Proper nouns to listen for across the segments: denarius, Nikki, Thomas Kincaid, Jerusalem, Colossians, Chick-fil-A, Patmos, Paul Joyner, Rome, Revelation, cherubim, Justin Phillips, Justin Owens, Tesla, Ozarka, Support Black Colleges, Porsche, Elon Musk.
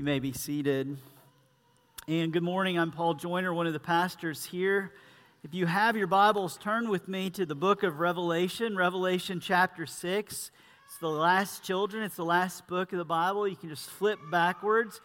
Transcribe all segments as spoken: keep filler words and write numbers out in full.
You may be seated. And good morning, I'm Paul Joyner, one of the pastors here. If you have your Bibles, turn with me to the book of Revelation, Revelation chapter six. It's the last children, it's the last book of the Bible. You can just flip backwards.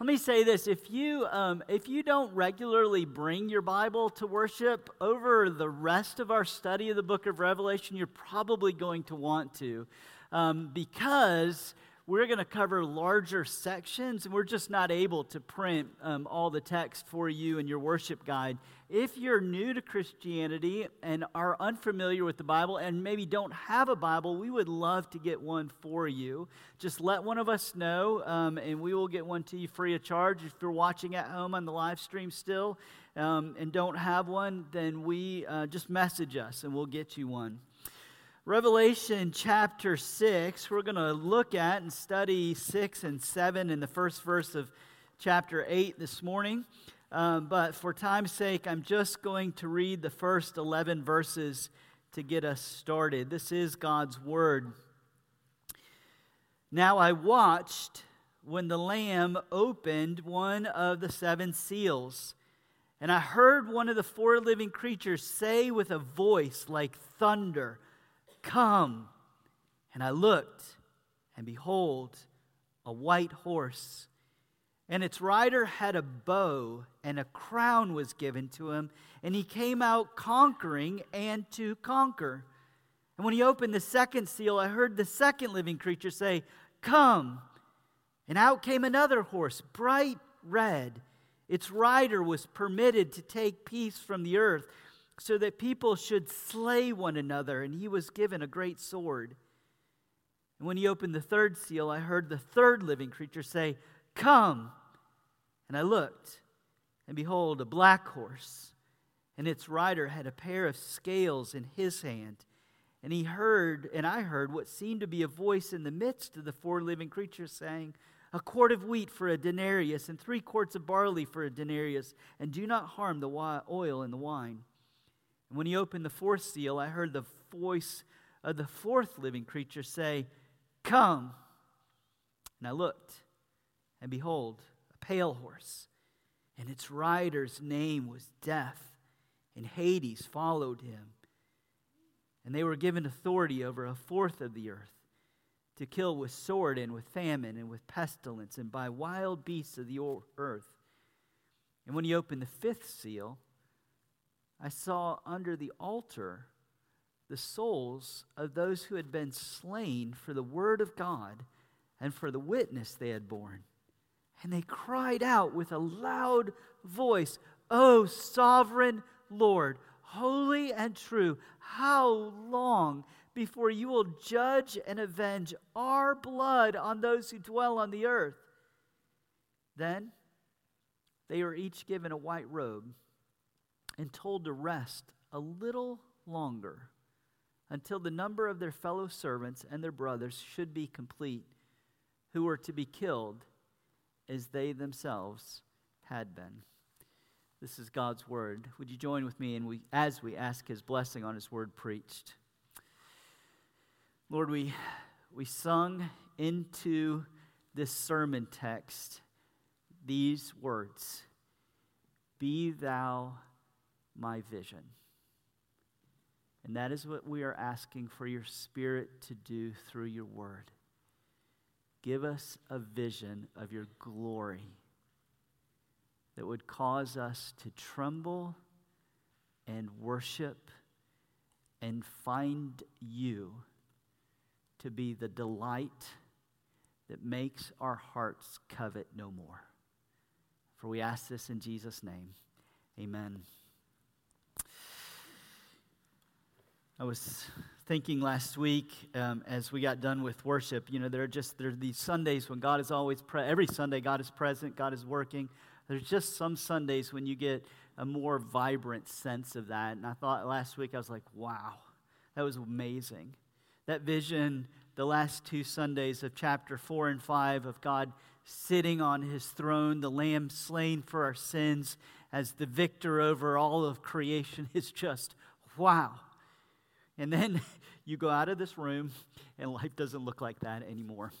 Let me say this, if you, um, if you don't regularly bring your Bible to worship over the rest of our study of the book of Revelation, you're probably going to want to, um, because we're going to cover larger sections, and we're just not able to print um, all the text for you in your worship guide. If you're new to Christianity and are unfamiliar with the Bible and maybe don't have a Bible, we would love to get one for you. Just let one of us know, um, and we will get one to you free of charge. If you're watching at home on the live stream still um, and don't have one, then we uh, just message us, and we'll get you one. Revelation chapter six, we're going to look at and study six and seven in the first verse of chapter eight this morning. Um, but for time's sake, I'm just going to read the first eleven verses to get us started. This is God's Word. Now I watched when the Lamb opened one of the seven seals, and I heard one of the four living creatures say with a voice like thunder, "Come." And I looked, and behold, a white horse, and its rider had a bow, and a crown was given to him, and he came out conquering and to conquer. And when he opened the second seal, I heard the second living creature say, "Come." And out came another horse, bright red. Its rider was permitted to take peace from the earth, so that people should slay one another, and he was given a great sword. And when he opened the third seal, I heard the third living creature say, "Come." And I looked, and behold, a black horse, and its rider had a pair of scales in his hand. And he heard, and I heard what seemed to be a voice in the midst of the four living creatures saying, "A quart of wheat for a denarius, and three quarts of barley for a denarius, and do not harm the oil and the wine." And when he opened the fourth seal, I heard the voice of the fourth living creature say, "Come." And I looked, and behold, a pale horse, and its rider's name was Death, and Hades followed him. And they were given authority over a fourth of the earth, to kill with sword and with famine and with pestilence and by wild beasts of the earth. And when he opened the fifth seal, I saw under the altar the souls of those who had been slain for the word of God and for the witness they had borne. And they cried out with a loud voice, "O sovereign Lord, holy and true, how long before you will judge and avenge our blood on those who dwell on the earth?" Then they were each given a white robe and told to rest a little longer until the number of their fellow servants and their brothers should be complete, who were to be killed as they themselves had been. This is God's Word. Would you join with me in we, as we ask His blessing on His Word preached? Lord, we, we sung into this sermon text these words, "Be thou my vision." And that is what we are asking for your Spirit to do through your word. Give us a vision of your glory that would cause us to tremble and worship and find you to be the delight that makes our hearts covet no more. For we ask this in Jesus' name. Amen. I was thinking last week um, as we got done with worship, you know, there are just there are these Sundays when God is always present. Every Sunday God is present, God is working. There's just some Sundays when you get a more vibrant sense of that. And I thought last week, I was like, wow, that was amazing. That vision, the last two Sundays of chapter four and five of God sitting on his throne, the Lamb slain for our sins as the victor over all of creation, is just wow. And then you go out of this room, and life doesn't look like that anymore.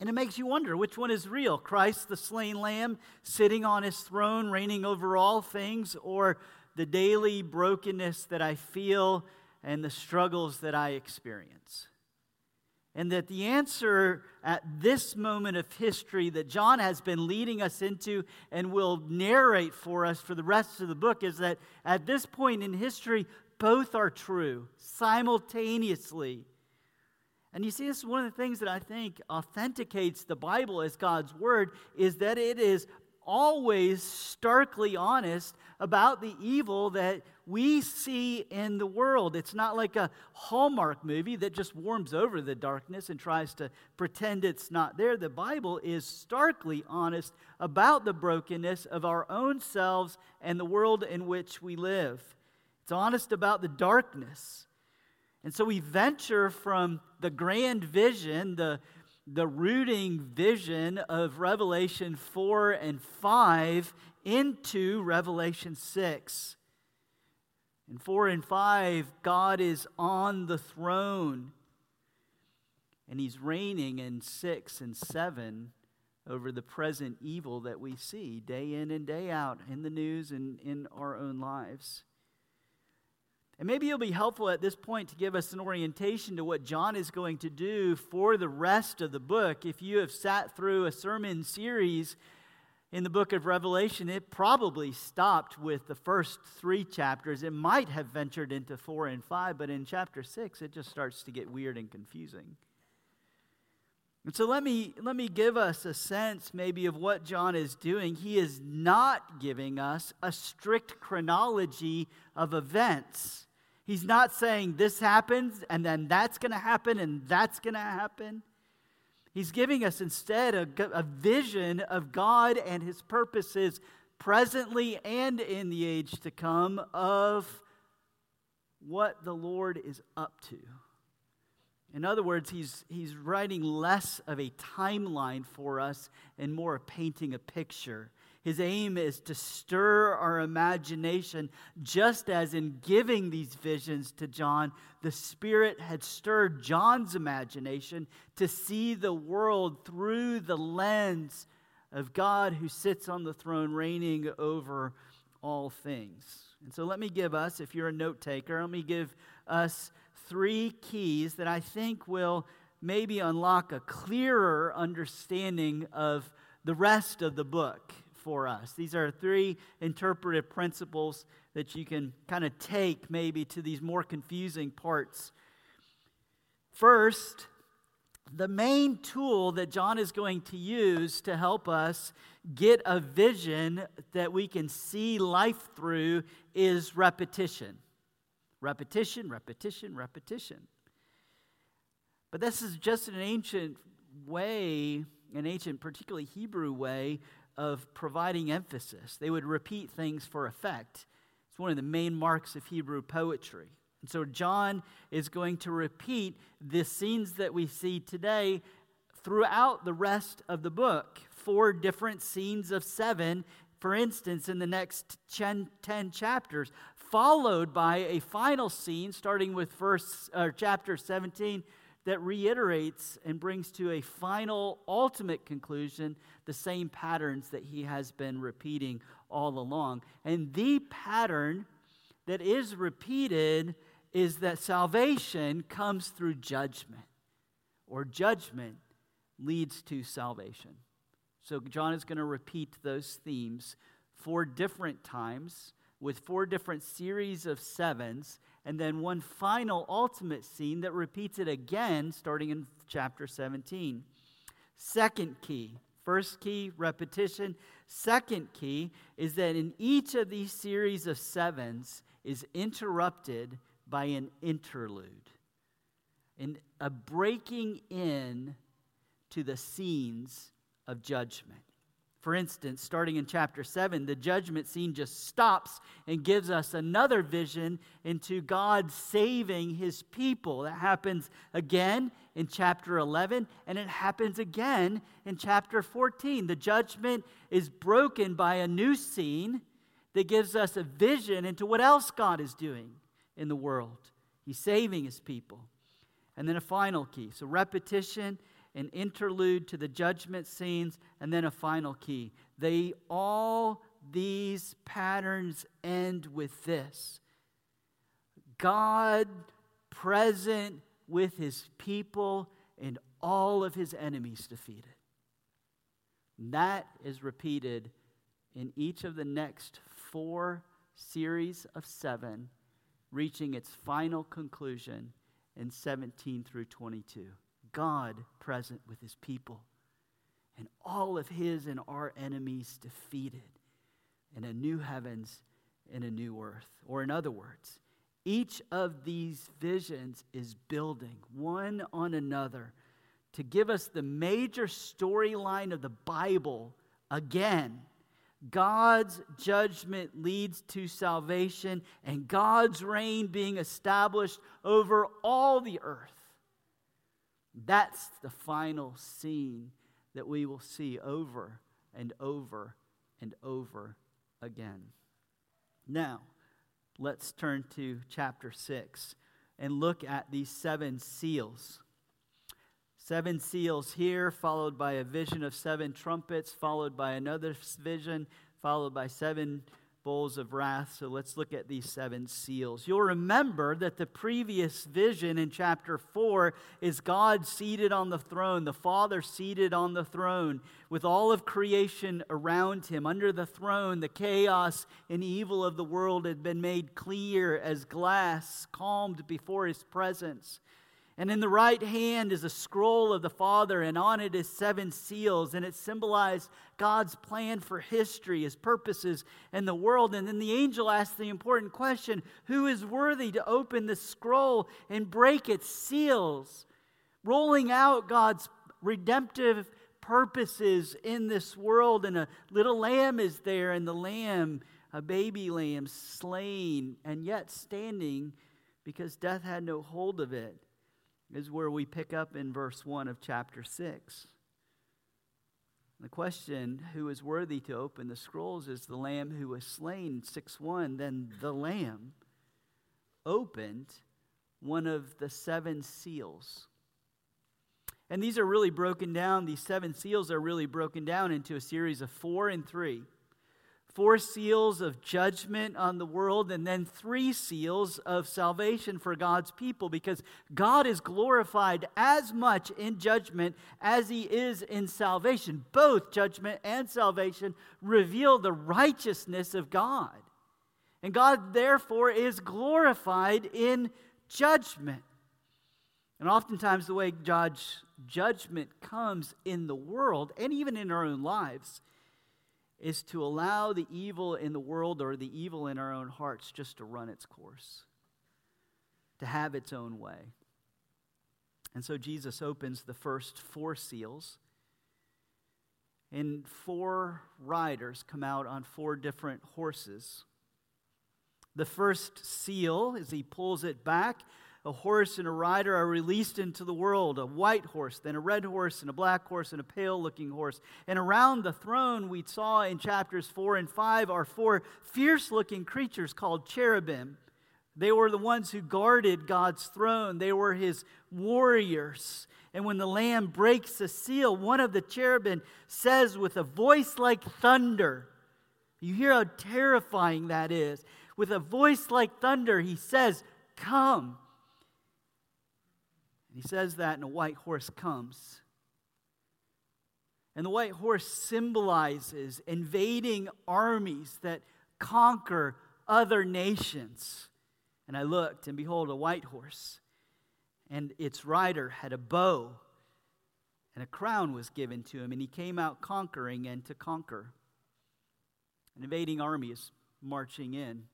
And it makes you wonder which one is real, Christ the slain lamb sitting on his throne, reigning over all things, or the daily brokenness that I feel and the struggles that I experience. And that the answer at this moment of history that John has been leading us into and will narrate for us for the rest of the book is that at this point in history, both are true simultaneously. And you see, this is one of the things that I think authenticates the Bible as God's Word, is that it is always starkly honest about the evil that we see in the world. It's not like a Hallmark movie that just warms over the darkness and tries to pretend it's not there. The Bible is starkly honest about the brokenness of our own selves and the world in which we live. It's honest about the darkness. And so we venture from the grand vision, the the rooting vision of Revelation four and five into Revelation six. In four and five, God is on the throne, and he's reigning in six and seven over the present evil that we see day in and day out in the news and in our own lives. And maybe it'll be helpful at this point to give us an orientation to what John is going to do for the rest of the book. If you have sat through a sermon series in the book of Revelation, it probably stopped with the first three chapters. It might have ventured into four and five, but in chapter six, it just starts to get weird and confusing. And so let me, let me give us a sense maybe of what John is doing. He is not giving us a strict chronology of events. He's not saying this happens, and then that's going to happen, and that's going to happen. He's giving us instead a, a vision of God and his purposes presently and in the age to come of what the Lord is up to. In other words, he's, he's writing less of a timeline for us and more painting a picture. His aim is to stir our imagination, just as in giving these visions to John, the Spirit had stirred John's imagination to see the world through the lens of God who sits on the throne reigning over all things. And so let me give us, if you're a note taker, let me give us three keys that I think will maybe unlock a clearer understanding of the rest of the book for us. These are three interpretive principles that you can kind of take maybe to these more confusing parts. First, the main tool that John is going to use to help us get a vision that we can see life through is repetition. Repetition, repetition, repetition. But this is just an ancient way, an ancient, particularly Hebrew way, of providing emphasis. They would repeat things for effect. It's one of the main marks of Hebrew poetry. And so John is going to repeat the scenes that we see today throughout the rest of the book. Four different scenes of seven, for instance, in the next ten chapters, followed by a final scene starting with verse or chapter seventeen that reiterates and brings to a final, ultimate conclusion the same patterns that he has been repeating all along. And the pattern that is repeated is that salvation comes through judgment, or judgment leads to salvation. So John is going to repeat those themes four different times with four different series of sevens, and then one final ultimate scene that repeats it again starting in chapter seventeen. Second key, first key, repetition. Second key is that in each of these series of sevens is interrupted by an interlude, and a breaking in to the scenes of judgment. For instance, starting in chapter seven, the judgment scene just stops and gives us another vision into God saving his people. That happens again in chapter eleven, and it happens again in chapter fourteen. The judgment is broken by a new scene that gives us a vision into what else God is doing in the world. He's saving his people. And then a final key. So repetition an interlude to the judgment scenes, and then a final key. They all, these patterns end with this. God present with his people and all of his enemies defeated. And that is repeated in each of the next four series of seven, reaching its final conclusion in seventeen through twenty-two. God present with his people and all of his and our enemies defeated in a new heavens and a new earth. Or in other words, each of these visions is building one on another to give us the major storyline of the Bible again. God's judgment leads to salvation, and God's reign being established over all the earth. That's the final scene that we will see over and over and over again. Now, let's turn to chapter six and look at these seven seals. Seven seals here, followed by a vision of seven trumpets, followed by another vision, followed by seven bowls of wrath. So let's look at these seven seals. You'll remember that the previous vision in chapter four is God seated on the throne, the Father seated on the throne, with all of creation around him. Under the throne, the chaos and evil of the world had been made clear as glass, calmed before his presence. And in the right hand is a scroll of the Father, and on it is seven seals, and it symbolized God's plan for history, his purposes, and the world. And then the angel asked the important question, who is worthy to open the scroll and break its seals, rolling out God's redemptive purposes in this world? And a little lamb is there, and the lamb, a baby lamb, slain, and yet standing because death had no hold of it. Is where we pick up in verse one of chapter six. The question, who is worthy to open the scrolls, is the Lamb who was slain. six one, then the Lamb opened one of the seven seals. And these are really broken down, these seven seals are really broken down into a series of four and three. Four seals of judgment on the world, and then three seals of salvation for God's people, because God is glorified as much in judgment as he is in salvation. Both judgment and salvation reveal the righteousness of God. And God, therefore, is glorified in judgment. And oftentimes the way judge, judgment comes in the world, and even in our own lives, is to allow the evil in the world or the evil in our own hearts just to run its course, to have its own way. And so Jesus opens the first four seals, and four riders come out on four different horses. The first seal, as he pulls it back, a horse and a rider are released into the world, a white horse, then a red horse, and a black horse, and a pale-looking horse. And around the throne, we saw in chapters four and five, are four fierce-looking creatures called cherubim. They were the ones who guarded God's throne. They were his warriors. And when the Lamb breaks the seal, one of the cherubim says with a voice like thunder, you hear how terrifying that is. With a voice like thunder, he says, "Come." And he says that, and a white horse comes. And the white horse symbolizes invading armies that conquer other nations. And I looked, and behold, a white horse. And its rider had a bow, and a crown was given to him. And he came out conquering and to conquer. An invading army is marching in.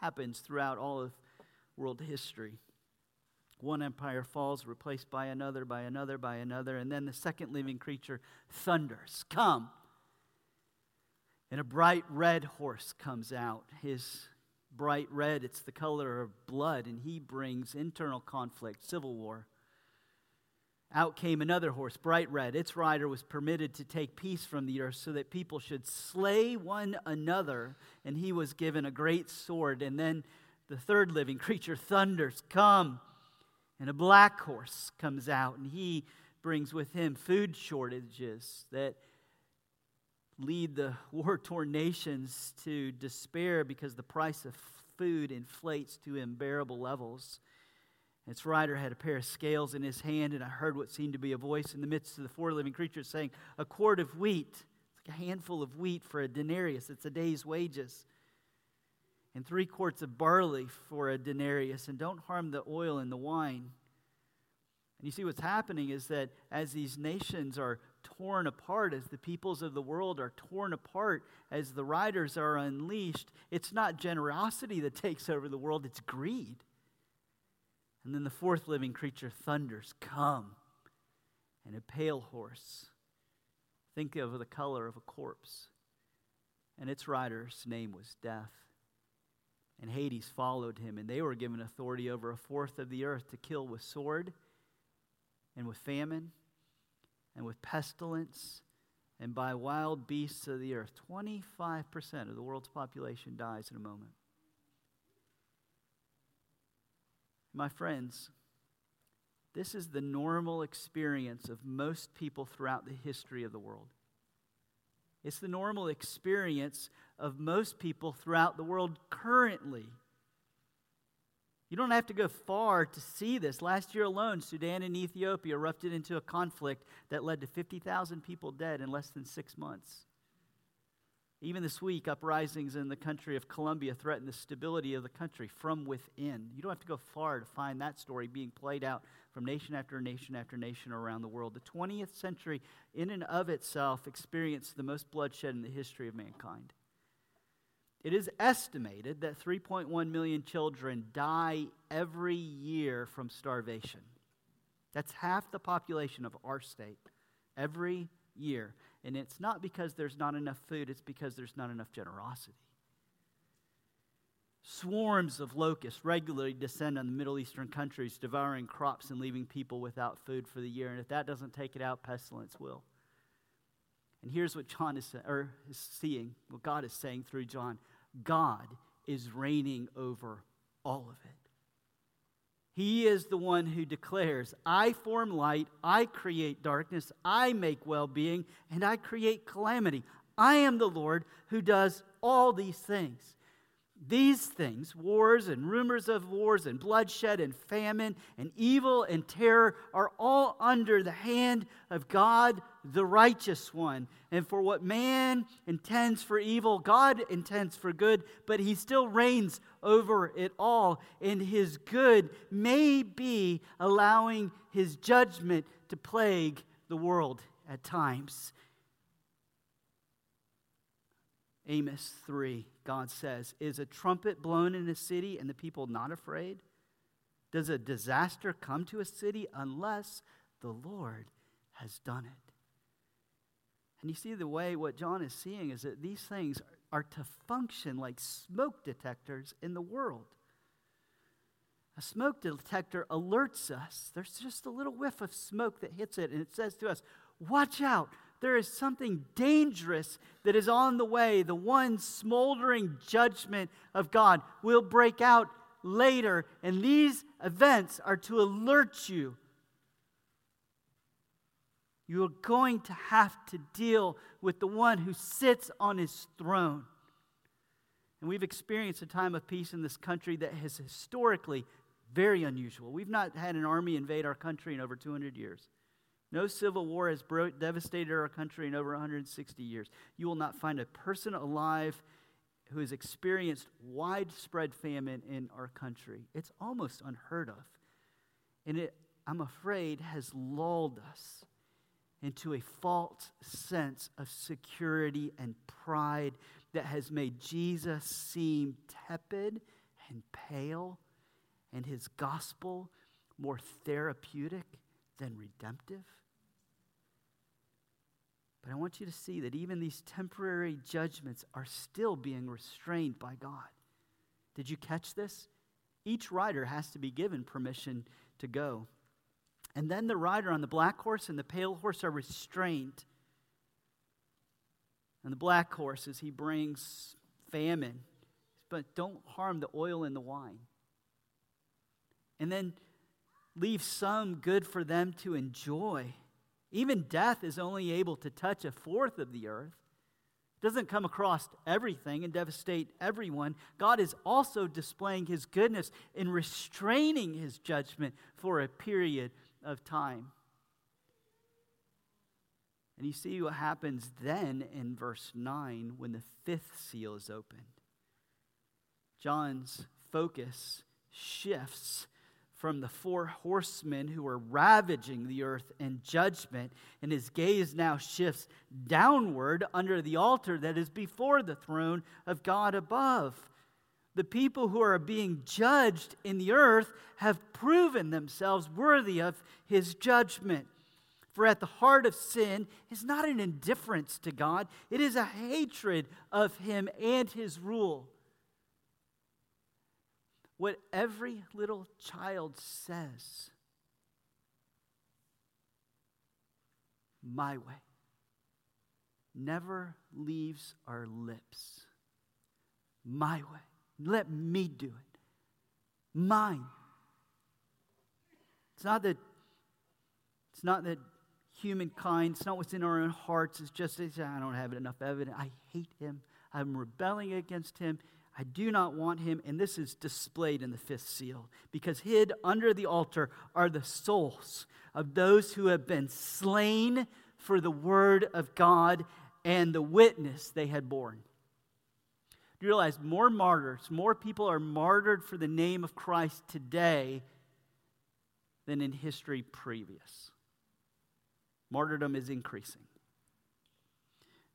Happens throughout all of world history. One empire falls, replaced by another, by another, by another. And then the second living creature thunders, "Come." And a bright red horse comes out. His bright red, it's the color of blood, and he brings internal conflict, civil war. Out came another horse, bright red. Its rider was permitted to take peace from the earth so that people should slay one another. And he was given a great sword. And then the third living creature thunders, "Come." And a black horse comes out, and he brings with him food shortages that lead the war-torn nations to despair because the price of food inflates to unbearable levels. Its rider had a pair of scales in his hand, and I heard what seemed to be a voice in the midst of the four living creatures saying, "A quart of wheat," it's like a handful of wheat for a denarius, it's a day's wages, "and three quarts of barley for a denarius, and don't harm the oil and the wine." And you see what's happening is that as these nations are torn apart, as the peoples of the world are torn apart, as the riders are unleashed, it's not generosity that takes over the world, it's greed. And then the fourth living creature thunders, "Come," and a pale horse. Think of the color of a corpse. And its rider's name was Death. And Hades followed him, and they were given authority over a fourth of the earth to kill with sword and with famine and with pestilence, and by wild beasts of the earth. twenty-five percent of the world's population dies in a moment. My friends, this is the normal experience of most people throughout the history of the world. It's the normal experience of most people throughout the world currently. You don't have to go far to see this. Last year alone, Sudan and Ethiopia erupted into a conflict that led to fifty thousand people dead in less than six months. Even this week, uprisings in the country of Colombia threaten the stability of the country from within. You don't have to go far to find that story being played out from nation after nation after nation around the world. The twentieth century, in and of itself, experienced the most bloodshed in the history of mankind. It is estimated that three point one million children die every year from starvation. That's half the population of our state every year. And it's not because there's not enough food, it's because there's not enough generosity. Swarms of locusts regularly descend on the Middle Eastern countries, devouring crops and leaving people without food for the year. And if that doesn't take it out, pestilence will. And here's what John is, or is seeing, what God is saying through John. God is reigning over all of it. He is the one who declares, "I form light, I create darkness, I make well-being, and I create calamity. I am the Lord who does all these things." These things, wars and rumors of wars and bloodshed and famine and evil and terror, are all under the hand of God, the righteous one. And for what man intends for evil, God intends for good, but he still reigns over it all. And his good may be allowing his judgment to plague the world at times. Amos three, God says, "Is a trumpet blown in a city and the people not afraid? Does a disaster come to a city unless the Lord has done it?" And you see the way what John is seeing is that these things are to function like smoke detectors in the world. A smoke detector alerts us. There's just a little whiff of smoke that hits it, and it says to us, "Watch out. There is something dangerous that is on the way. The one smoldering judgment of God will break out later." And these events are to alert you. You are going to have to deal with the one who sits on his throne. And we've experienced a time of peace in this country that has historically very unusual. We've not had an army invade our country in over two hundred years. No civil war has bro- devastated our country in over one hundred sixty years. You will not find a person alive who has experienced widespread famine in our country. It's almost unheard of. And it, I'm afraid, has lulled us into a false sense of security and pride that has made Jesus seem tepid and pale, and his gospel more therapeutic than redemptive. But I want you to see that even these temporary judgments are still being restrained by God. Did you catch this? Each rider has to be given permission to go. And then the rider on the black horse and the pale horse are restrained. And the black horse, as he brings famine, but don't harm the oil and the wine. And then leave some good for them to enjoy. Even death is only able to touch a fourth of the earth. It doesn't come across everything and devastate everyone. God is also displaying his goodness in restraining his judgment for a period of time. And you see what happens then in verse nine when the fifth seal is opened. John's focus shifts from the four horsemen who are ravaging the earth in judgment, and his gaze now shifts downward under the altar that is before the throne of God above. The people who are being judged in the earth have proven themselves worthy of his judgment. For at the heart of sin is not an indifference to God, it is a hatred of him and his rule. What every little child says, my way, never leaves our lips. My way, let me do it. Mine. It's not that, it's not that humankind, it's not what's in our own hearts, it's just, it's, I don't have enough evidence. I hate him. I'm rebelling against him. I do not want him, and this is displayed in the fifth seal, because hid under the altar are the souls of those who have been slain for the word of God and the witness they had borne. You realize more martyrs, more people are martyred for the name of Christ today than in history previous. Martyrdom is increasing.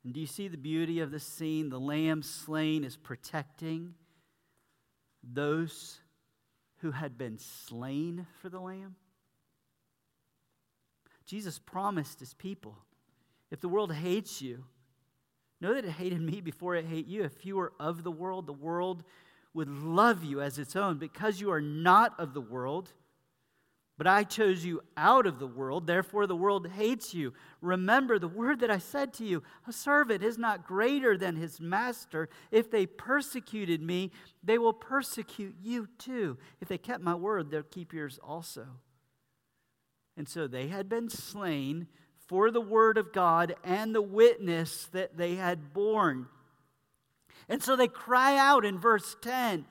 And do you see the beauty of this scene? The lamb slain is protecting those who had been slain for the lamb. Jesus promised his people, if the world hates you, know that it hated me before it hated you. If you were of the world, the world would love you as its own. Because you are not of the world, but I chose you out of the world, therefore the world hates you. Remember the word that I said to you, a servant is not greater than his master. If they persecuted me, they will persecute you too. If they kept my word, they'll keep yours also. And so they had been slain for the word of God and the witness that they had borne. And so they cry out in verse ten,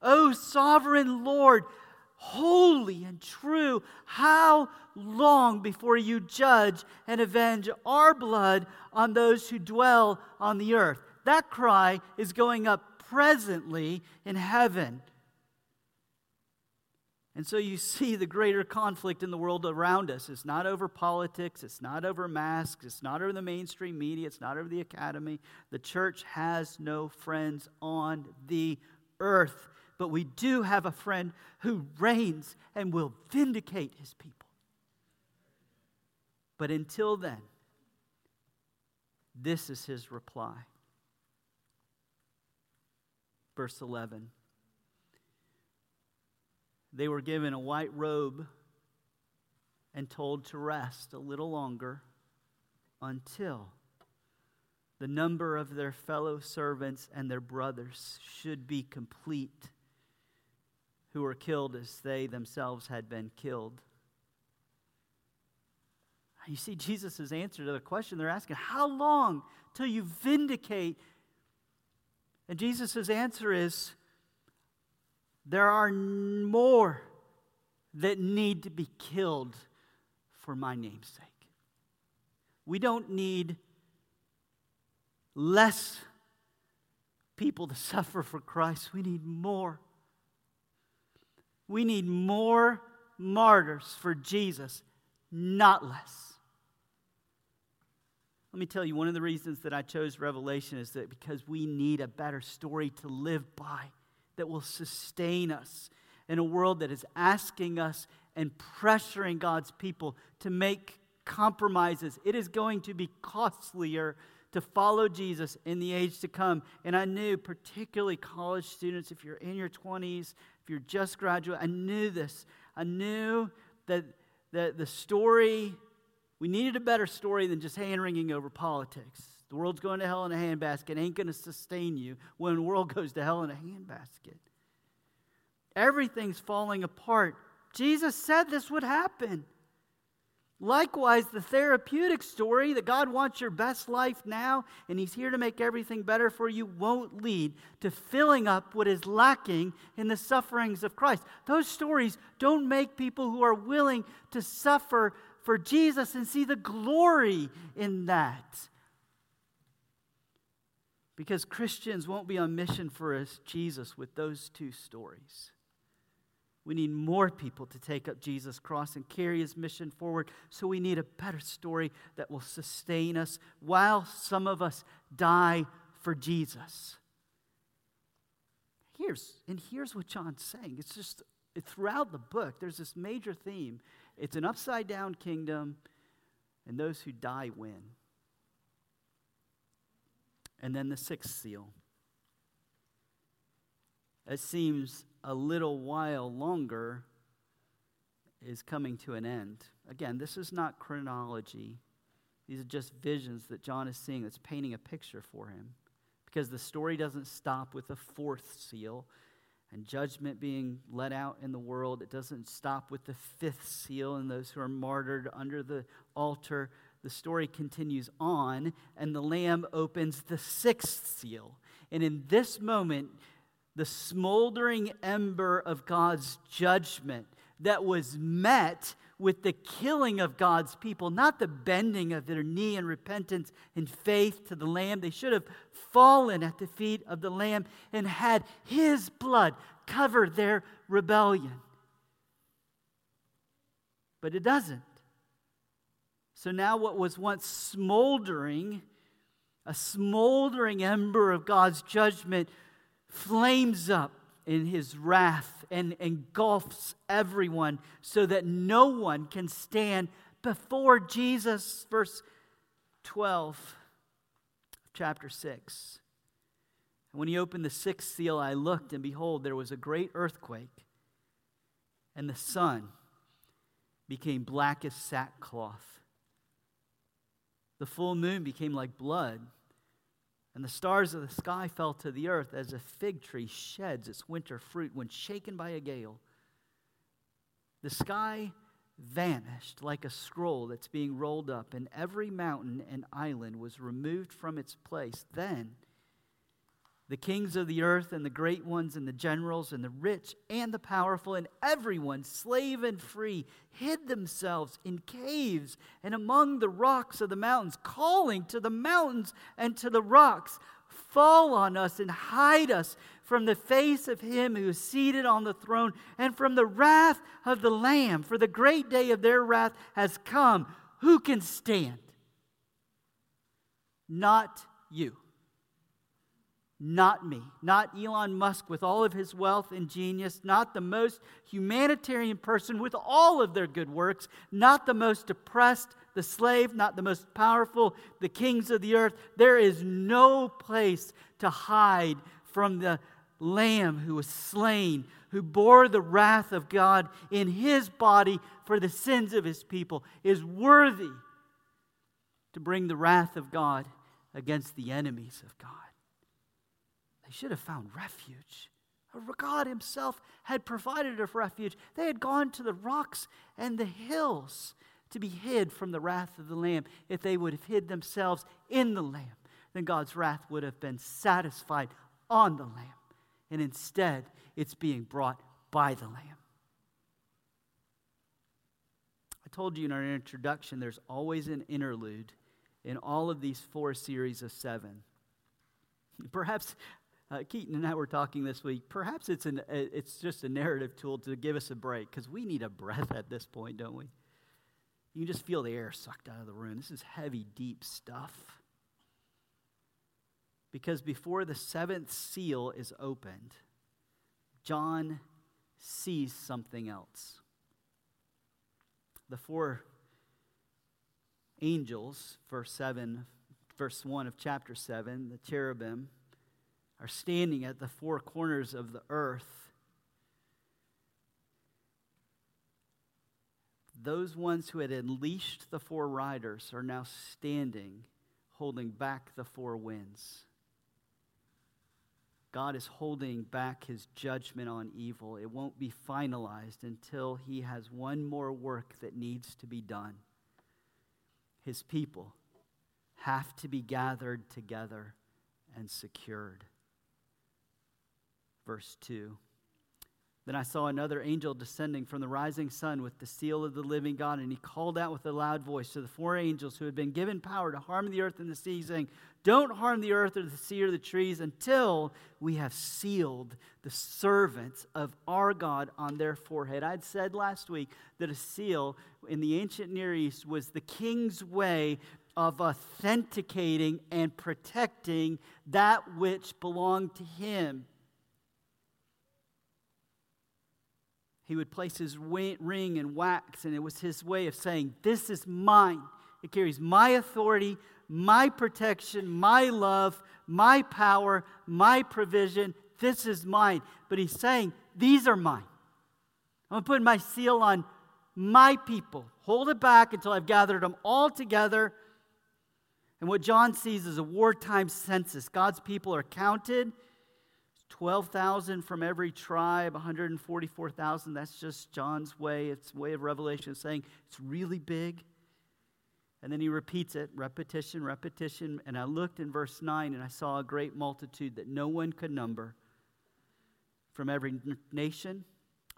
O sovereign Lord, holy and true, how long before you judge and avenge our blood on those who dwell on the earth? That cry is going up presently in heaven. And so you see the greater conflict in the world around us. It's not over politics. It's not over masks. It's not over the mainstream media. It's not over the academy. The church has no friends on the earth. But we do have a friend who reigns and will vindicate his people. But until then, this is his reply. Verse eleven. They were given a white robe and told to rest a little longer until the number of their fellow servants and their brothers should be complete, who were killed as they themselves had been killed. You see Jesus' answer to the question they're asking, how long till you vindicate? And Jesus' answer is, there are more that need to be killed for my name's sake. We don't need less people to suffer for Christ. We need more. We need more martyrs for Jesus, not less. Let me tell you, one of the reasons that I chose Revelation is that because we need a better story to live by that will sustain us in a world that is asking us and pressuring God's people to make compromises. It is going to be costlier to follow Jesus in the age to come. And I knew, particularly college students, if you're in your twenties, if you're just graduate, I knew this. I knew that, that the story, we needed a better story than just hand-wringing over politics. The world's going to hell in a handbasket. Ain't going to sustain you when the world goes to hell in a handbasket. Everything's falling apart. Jesus said this would happen. Likewise, the therapeutic story that God wants your best life now and he's here to make everything better for you won't lead to filling up what is lacking in the sufferings of Christ. Those stories don't make people who are willing to suffer for Jesus and see the glory in that. Because Christians won't be on mission for us, Jesus, with those two stories. We need more people to take up Jesus' cross and carry his mission forward. So we need a better story that will sustain us while some of us die for Jesus. Here's, and here's what John's saying. It's just it, throughout the book, there's this major theme. It's an upside-down kingdom, and those who die win. And then the sixth seal. It seems a little while longer is coming to an end. Again, this is not chronology. These are just visions that John is seeing that's painting a picture for him. Because the story doesn't stop with the fourth seal and judgment being let out in the world. It doesn't stop with the fifth seal and those who are martyred under the altar. The story continues on, and the Lamb opens the sixth seal. And in this moment, the smoldering ember of God's judgment that was met with the killing of God's people, not the bending of their knee in repentance and faith to the Lamb. They should have fallen at the feet of the Lamb and had his blood cover their rebellion. But it doesn't. So now what was once smoldering, a smoldering ember of God's judgment, flames up in his wrath and engulfs everyone so that no one can stand before Jesus. Verse twelve, chapter six. And when he opened the sixth seal, I looked, and behold, there was a great earthquake, and the sun became black as sackcloth. The full moon became like blood. And the stars of the sky fell to the earth as a fig tree sheds its winter fruit when shaken by a gale. The sky vanished like a scroll that's being rolled up, and every mountain and island was removed from its place. Then the kings of the earth and the great ones and the generals and the rich and the powerful and everyone, slave and free, hid themselves in caves and among the rocks of the mountains, calling to the mountains and to the rocks, fall on us and hide us from the face of him who is seated on the throne and from the wrath of the Lamb. For the great day of their wrath has come. Who can stand? Not you. Not me, not Elon Musk with all of his wealth and genius, not the most humanitarian person with all of their good works, not the most oppressed, the slave, not the most powerful, the kings of the earth. There is no place to hide from the Lamb who was slain, who bore the wrath of God in his body for the sins of his people, is worthy to bring the wrath of God against the enemies of God. They should have found refuge. God himself had provided a refuge. They had gone to the rocks and the hills to be hid from the wrath of the Lamb. If they would have hid themselves in the Lamb, then God's wrath would have been satisfied on the Lamb. And instead, it's being brought by the Lamb. I told you in our introduction, there's always an interlude in all of these four series of seven. Perhaps... Uh, Keaton and I were talking this week. Perhaps it's an it's just a narrative tool to give us a break, because we need a breath at this point, don't we? You can just feel the air sucked out of the room. This is heavy, deep stuff. Because before the seventh seal is opened, John sees something else. The four angels, verse seven, verse one of chapter seven, the cherubim, are standing at the four corners of the earth. Those ones who had unleashed the four riders are now standing, holding back the four winds. God is holding back his judgment on evil. It won't be finalized until he has one more work that needs to be done. his people have to be gathered together and secured. Verse two. Then I saw another angel descending from the rising sun with the seal of the living God, and he called out with a loud voice to the four angels who had been given power to harm the earth and the sea, saying, "Don't harm the earth or the sea or the trees until we have sealed the servants of our God on their forehead." I'd said last week that a seal in the ancient Near East was the king's way of authenticating and protecting that which belonged to him. He would place his ring in wax, and it was his way of saying, "This is mine. It carries my authority, my protection, my love, my power, my provision. This is mine." But he's saying, "These are mine. I'm going to put my seal on my people. Hold it back until I've gathered them all together." And what John sees is a wartime census. God's people are counted. twelve thousand from every tribe, one hundred forty-four thousand. That's just John's way. It's way of Revelation saying it's really big. And then he repeats it, repetition, repetition. And I looked in verse nine, and I saw a great multitude that no one could number, from every nation,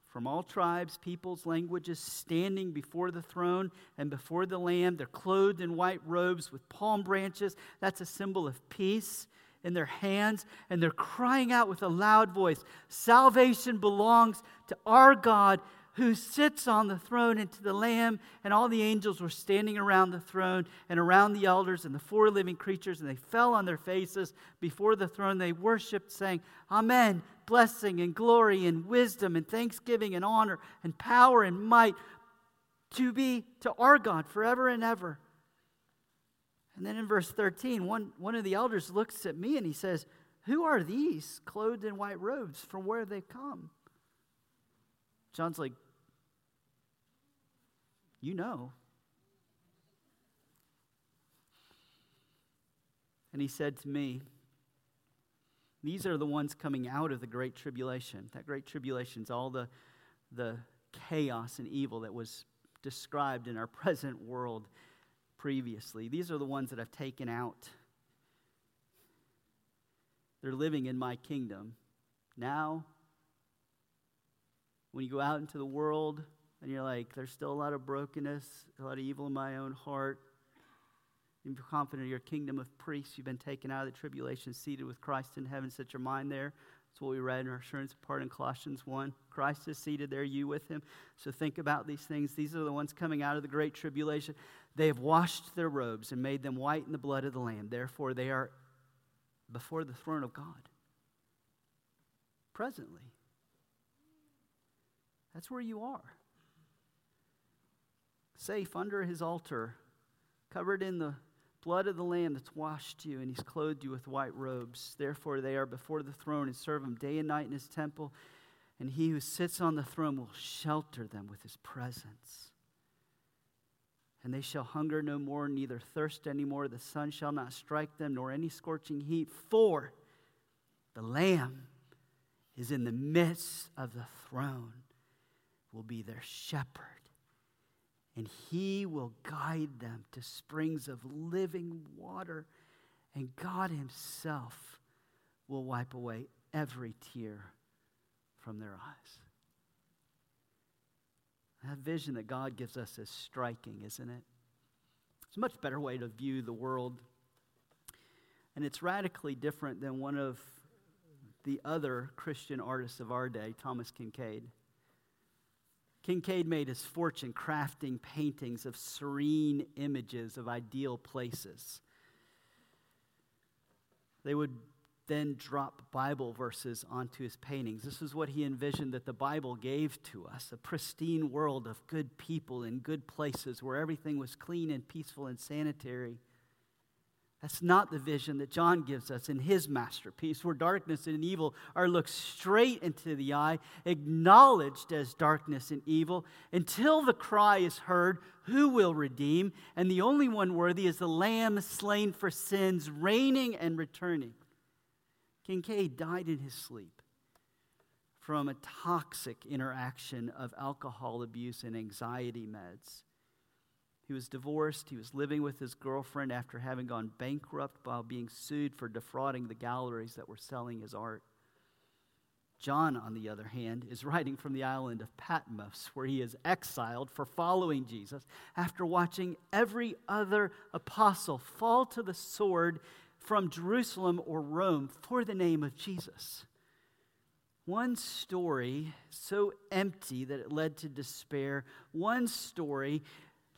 from all tribes, peoples, languages, standing before the throne and before the Lamb. They're clothed in white robes with palm branches. That's a symbol of peace. In their hands, and they're crying out with a loud voice, "Salvation belongs to our God who sits on the throne and to the Lamb." And all the angels were standing around the throne and around the elders and the four living creatures, and they fell on their faces before the throne. They worshiped, saying, "Amen, blessing and glory and wisdom and thanksgiving and honor and power and might to be to our God forever and ever." And then in verse thirteen, one, one of the elders looks at me and he says, "Who are these clothed in white robes? From where have they come?" John's like, "You know." And he said to me, "These are the ones coming out of the Great Tribulation." That Great Tribulation is all the, the chaos and evil that was described in our present world previously. "These are the ones that I've taken out. They're living in my kingdom. Now, when you go out into the world and you're like, there's still a lot of brokenness, a lot of evil in my own heart, and you're confident of your kingdom of priests, you've been taken out of the tribulation, seated with Christ in heaven, set your mind there." That's what we read in our assurance part in Colossians one. Christ is seated there, you with him. So think about these things. These are the ones coming out of the Great Tribulation. "They have washed their robes and made them white in the blood of the Lamb. Therefore, they are before the throne of God." Presently. That's where you are. Safe under his altar, covered in the blood of the Lamb that's washed you, and he's clothed you with white robes. Therefore, they are before the throne and serve him day and night in his temple. And he who sits on the throne will shelter them with his presence. And they shall hunger no more, neither thirst any more. The sun shall not strike them, nor any scorching heat. For the Lamb is in the midst of the throne, will be their shepherd. And he will guide them to springs of living water. And God himself will wipe away every tear from their eyes. That vision that God gives us is striking, isn't it? It's a much better way to view the world. And it's radically different than one of the other Christian artists of our day, Thomas Kincaid. Kincaid made his fortune crafting paintings of serene images of ideal places. They would then drop Bible verses onto his paintings. This is what he envisioned that the Bible gave to us, a pristine world of good people in good places where everything was clean and peaceful and sanitary. That's not the vision that John gives us in his masterpiece, where darkness and evil are looked straight into the eye, acknowledged as darkness and evil, until the cry is heard, "Who will redeem?" And the only one worthy is the Lamb slain for sins, reigning and returning. Kincaid died in his sleep from a toxic interaction of alcohol abuse and anxiety meds. He was divorced. He was living with his girlfriend after having gone bankrupt while being sued for defrauding the galleries that were selling his art. John, on the other hand, is writing from the island of Patmos, where he is exiled for following Jesus after watching every other apostle fall to the sword from Jerusalem or Rome for the name of Jesus. One story so empty that it led to despair. One story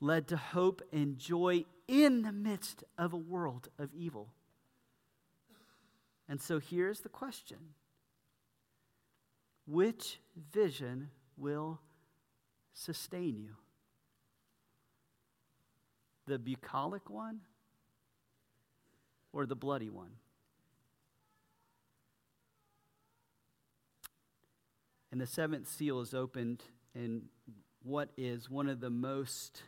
led to hope and joy in the midst of a world of evil. And so here's the question. Which vision will sustain you? The bucolic one or the bloody one? And the seventh seal is opened in what is one of the most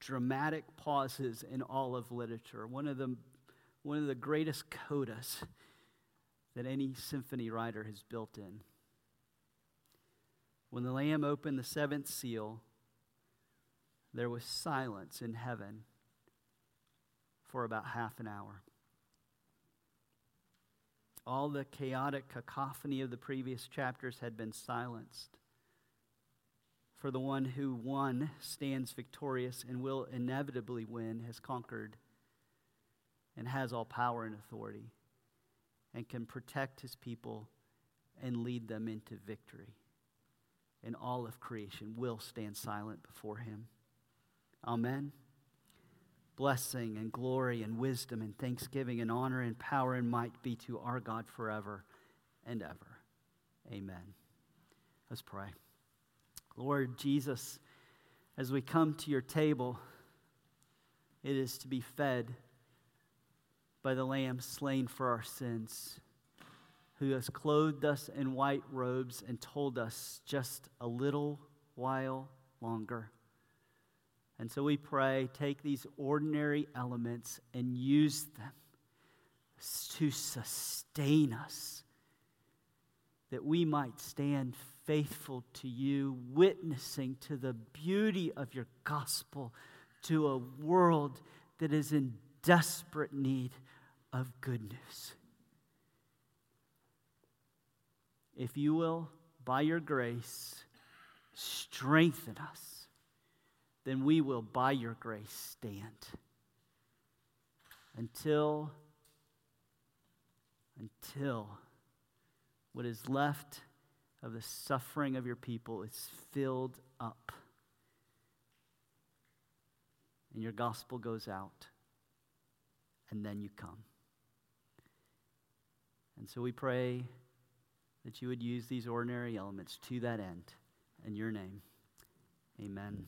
dramatic pauses in all of literature, one of the, one of the greatest codas that any symphony writer has built in. When the Lamb opened the seventh seal, there was silence in heaven for about half an hour. All the chaotic cacophony of the previous chapters had been silenced. For the one who won stands victorious and will inevitably win, has conquered and has all power and authority and can protect his people and lead them into victory. And all of creation will stand silent before him. Amen. Blessing and glory and wisdom and thanksgiving and honor and power and might be to our God forever and ever. Amen. Let's pray. Lord Jesus, as we come to your table, it is to be fed by the Lamb slain for our sins, who has clothed us in white robes and told us just a little while longer. And so we pray, take these ordinary elements and use them to sustain us, that we might stand faithful to you, witnessing to the beauty of your gospel to a world that is in desperate need of good news. If you will, by your grace, strengthen us, then we will, by your grace, stand. Until, until what is left of the suffering of your people is filled up, and your gospel goes out, and then you come. And so we pray that you would use these ordinary elements to that end. In your name, amen.